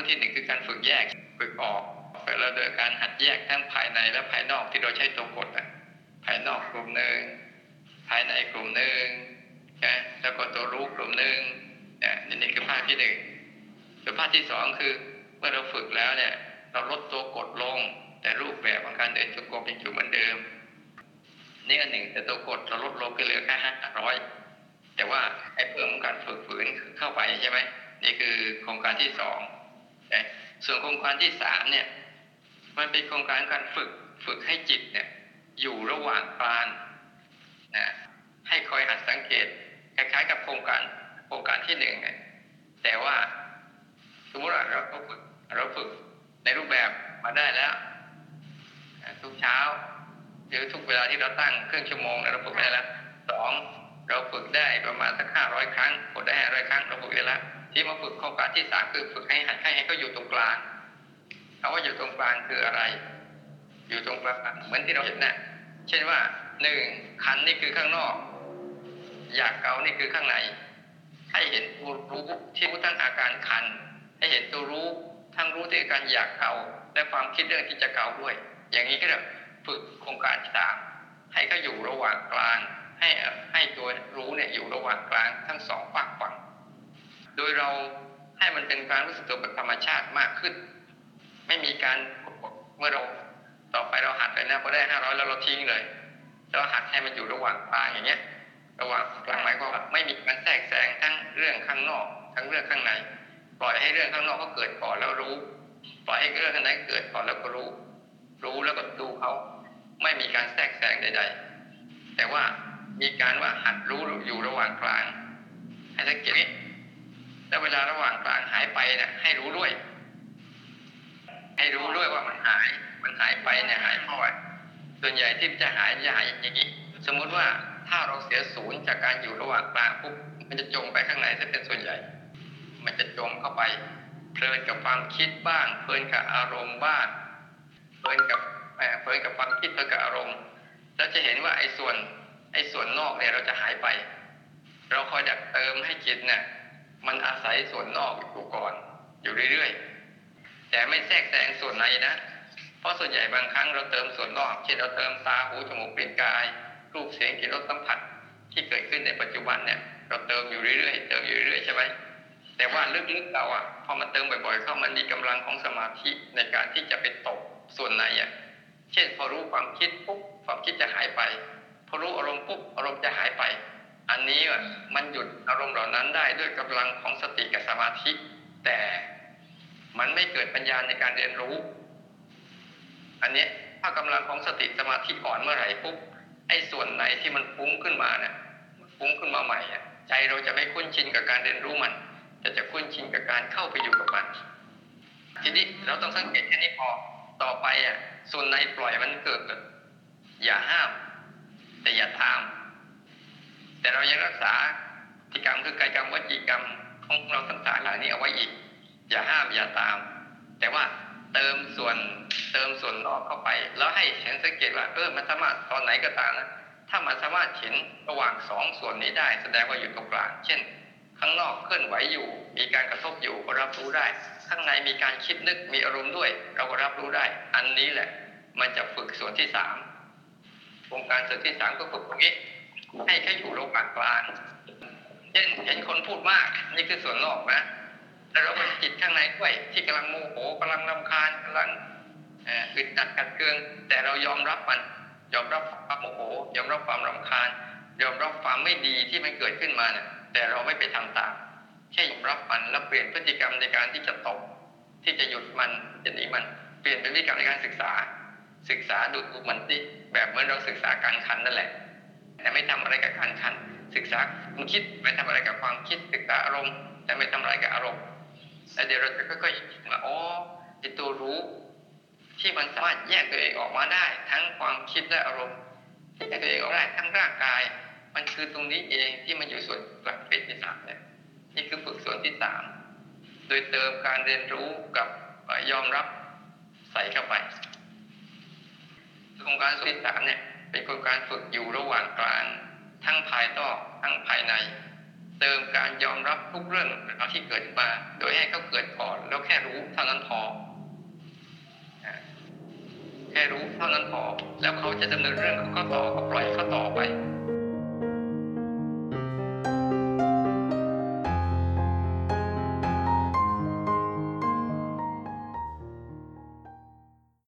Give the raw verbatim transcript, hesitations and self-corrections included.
รุ่นที่หนึ่งคือการฝึกแยกฝึกออกฝึกเราโดยการหัดแยกทั้งภายในและภายนอกที่เราใช้ตัวกดอ่ะภายนอกกลุ่มหนึ่งภายในกลุ่มหนึ่งนะแล้วก็ตัวรู้กลุ่มหนึ่งเนี่ยนี่คือภาคที่หนึ่งส่วนภาคที่สองคือเมื่อเราฝึกแล้วเนี่ยเราลดตัวกดลงแต่รูปแบบของการเดินจงกรมยังอยู่เหมือนเดิมนี่อันหนึ่งแต่ตัวกดเราลดลงก็เหลือแค่ห้าร้อยแต่ว่าไอ้เพิ่มของการฝึกฝืนเข้าไปใช่ไหมนี่คือโครงการที่สองส่วนโครงการที่สามเนี่ยมันเป็นโครงการการฝึกฝึกให้จิตเนี่ยอยู่ระหว่างกลางนะให้คอยหัดสังเกตคล้ายๆกับโครงการโครงการที่หนึ่งเนี่ยแต่ว่าสมมติว่าเราฝึกเราฝึกในรูปแบบมาได้แล้วทุกเช้าหรือทุกเวลาที่เราตั้งครึ่งชั่วโมงเราฝึกได้แล้วสองเราฝึกได้ประมาณสักห้าร้อยครั้งกดได้ห้าร้อยครั้งเราฝึกได้แล้วที่มาฝึกโครงการที่สามคือฝึกให้หัดให้ให้เขาอยู่ตรงกลางเขาว่าอยู่ตรงกลางคืออะไรอยู่ตรงกลางเหมือนที่เราเห็นน่ะเช่นว่าหนึ่งคันนี่คือข้างนอกอยากเกานี่คือข้างในให้เห็นตัวรู้ที่รู้ทั้งอาการคันให้เห็นตัวรู้ทั้งรู้ที่การอยากเกาและความคิดเรื่องที่จะเกาด้วยอย่างนี้ก็เรียกฝึกโครงการที่สามให้เขาอยู่ระหว่างกลางให้ให้ตัวรู้เนี่ยอยู่ระหว่างกลางทั้งสองฝั่งฝั่งโดยเราให้มันเป็นการรู้สึกตัวแบบธรรมชาติมากขึ้นไม่มีการเมื่อเราต่อไปเราหัดไปแล้วพอได้ห้าร้อยแล้วเราทิ้งเลยเราหัดให้มันอยู่ระหว่างกลางอย่างเงี้ยระหว่างกลางหมายความว่าไม่มีการแทรกแซงทั้งเรื่องข้างนอกทั้งเรื่องข้างในปล่อยให้เรื่องข้างนอกก็เกิดก่อนแล้วรู้ปล่อยให้เรื่องข้างในเกิดก่อนแล้วก็รู้รู้แล้วก็ดูเขาไม่มีการแทรกแซงใดๆแต่ว่ามีการว่าหัดรู้อยู่ระหว่างกลางให้สังเกตแล้วเวลาระหว่างกลางหายไปเนี่ยให้รู้ด้วยให้รู้ด้วยว่ามันหายมันหายไปเนี่ยหายเพราะว่าส่วนใหญ่ที่จะหายจะหายอย่างนี้สมมติว่าถ้าเราเสียศูนย์จากการอยู่ระหว่างกลางปุ๊บมันจะจมไปข้างในจะเป็นส่วนใหญ่มันจะจมเข้าไปเพลินกับความคิดบ้างเพลินกับอารมณ์บ้างเพลินกับเพลินกับความคิดเพลินกับอารมณ์แล้วจะเห็นว่าไอ้ส่วนไอ้ส่วนนอกเนี่ยเราจะหายไปเราคอยดักเติมให้จิตเนี่ยมันอาศัยส่วนนอกอยู่ก่อนอยู่เรื่อยๆแต่ไม่แทรกแซงส่วนในนะเพราะส่วนใหญ่บางครั้งเราเติมส่วนนอกเช่นเราเติมตาหูจมูกกลิ่นกายรูปเสียงกลิ่นรสสัมผัสที่เกิดขึ้นในปัจจุบันเนี่ยเราเติมอยู่เรื่อยๆเติมอยู่เรื่อยๆใช่ไหมแต่ว่าลึกๆเราอ่ะพอมันเติมบ่อยๆเข้ามันมีกำลังของสมาธิในการที่จะไปตกส่วนในอ่ะเช่นพอรู้ความคิดปุ๊บความคิดจะหายไปพอรู้อารมณ์ปุ๊บอารมณ์จะหายไปอันนี้มันหยุดอารมณ์เหล่านั้นได้ด้วยกำลังของสติกับสมาธิแต่มันไม่เกิดปัญญาในการเรียนรู้อันนี้ถ้ากำลังของสติสมาธิอ่อนเมื่อไหร่ปุ๊บไอ้ส่วนไหนที่มันฟุ้งขึ้นมาเนี่ยฟุ้งขึ้นมาใหม่ใจเราจะไม่คุ้นชินกับการเรียนรู้มันแต่จะคุ้นชินกับการเข้าไปอยู่กับมันทีนี้เราต้องสังเกตแค่นี้พอต่อไปอ่ะส่วนไหนปล่อยมันเกิดอย่าห้ามแต่อย่าตามแต่เรายังรักษากิจกรรมคือกายกรรมวจีกรรมของเราต่างๆเหล่านี้เอาไว้อีกอย่าห้ามอย่าตามแต่ว่าเติมส่วนเติมส่วนนอกเข้าไปแล้วให้เห็นสังเกตว่าเออมันสามารถตอนไหนก็ตามนะถ้ามันสามารถเห็นระหว่างสองส่วนนี้ได้แสดงว่าอยู่ตรงกลางเช่นข้างนอกเคลื่อนไหวอยู่มีการกระทบอยู่ก็รับรู้ได้ข้างในมีการคิดนึกมีอารมณ์ด้วยเราก็รับรู้ได้อันนี้แหละมันจะฝึกส่วนที่สามวงการส่วนที่สามก็ฝึกตรงนี้ให้แค่อยู่ระหว่างกลางเช่นเห็นคนพูดมากนี่คือส่วนนอกนะแล้วเราไปจิตข้างในด้วยที่กำลังโมโหกำลังรำคาญกำลังอึดอัดขัดเคืองแต่เรายอมรับมันยอมรับความโมโหยอมรับความรำคาญยอมรับความไม่ดีที่มันเกิดขึ้นมาเนี่ยแต่เราไม่ไปทำตามแค่ยอมรับมันแล้วเปลี่ยนพฤติกรรมในการที่จะตบที่จะหยุดมันจะหนีมันเปลี่ยนเป็นพฤติกรรมในการศึกษาศึกษาดูดูมันสิแบบเหมือนเราศึกษาการคันนั่นแหละแต่ไม่ทำอะไรกับการคันศึกษาความคิดไม่ทำอะไรกับความคิดศึกษาอารมณ์แต่ไม่ทำอะไรกับอารมณ์แต่เดี๋ยวเราจะค่อยๆมาอ๋อเป็นตัวรู้ที่มันสามารถแยกตัวเองออกมาได้ทั้งความคิดและอารมณ์แยกตัวเองออกได้ทั้งร่างกายมันคือตรงนี้เองที่มันอยู่ส่วนหลักเป็นที่สามเนี่ยนี่คือฝึกส่วนที่สามโดยเติมการเรียนรู้กับยอมรับใส่เข้าไปโครงการส่วนที่สามเนี่ยเป็นโครงการฝึกอยู่ระหว่างกลางทั้งภายนอกทั้งภายใน เติมการยอมรับทุกเรื่องราวที่เกิดมาโดยให้เขาเกิดก่อนแล้วแค่รู้เท่านั้นพอแค่รู้เท่านั้นพอแล้วเขาจะดำเนินเรื่องเขาก็ต่อก็ปล่อยเขาต่อไป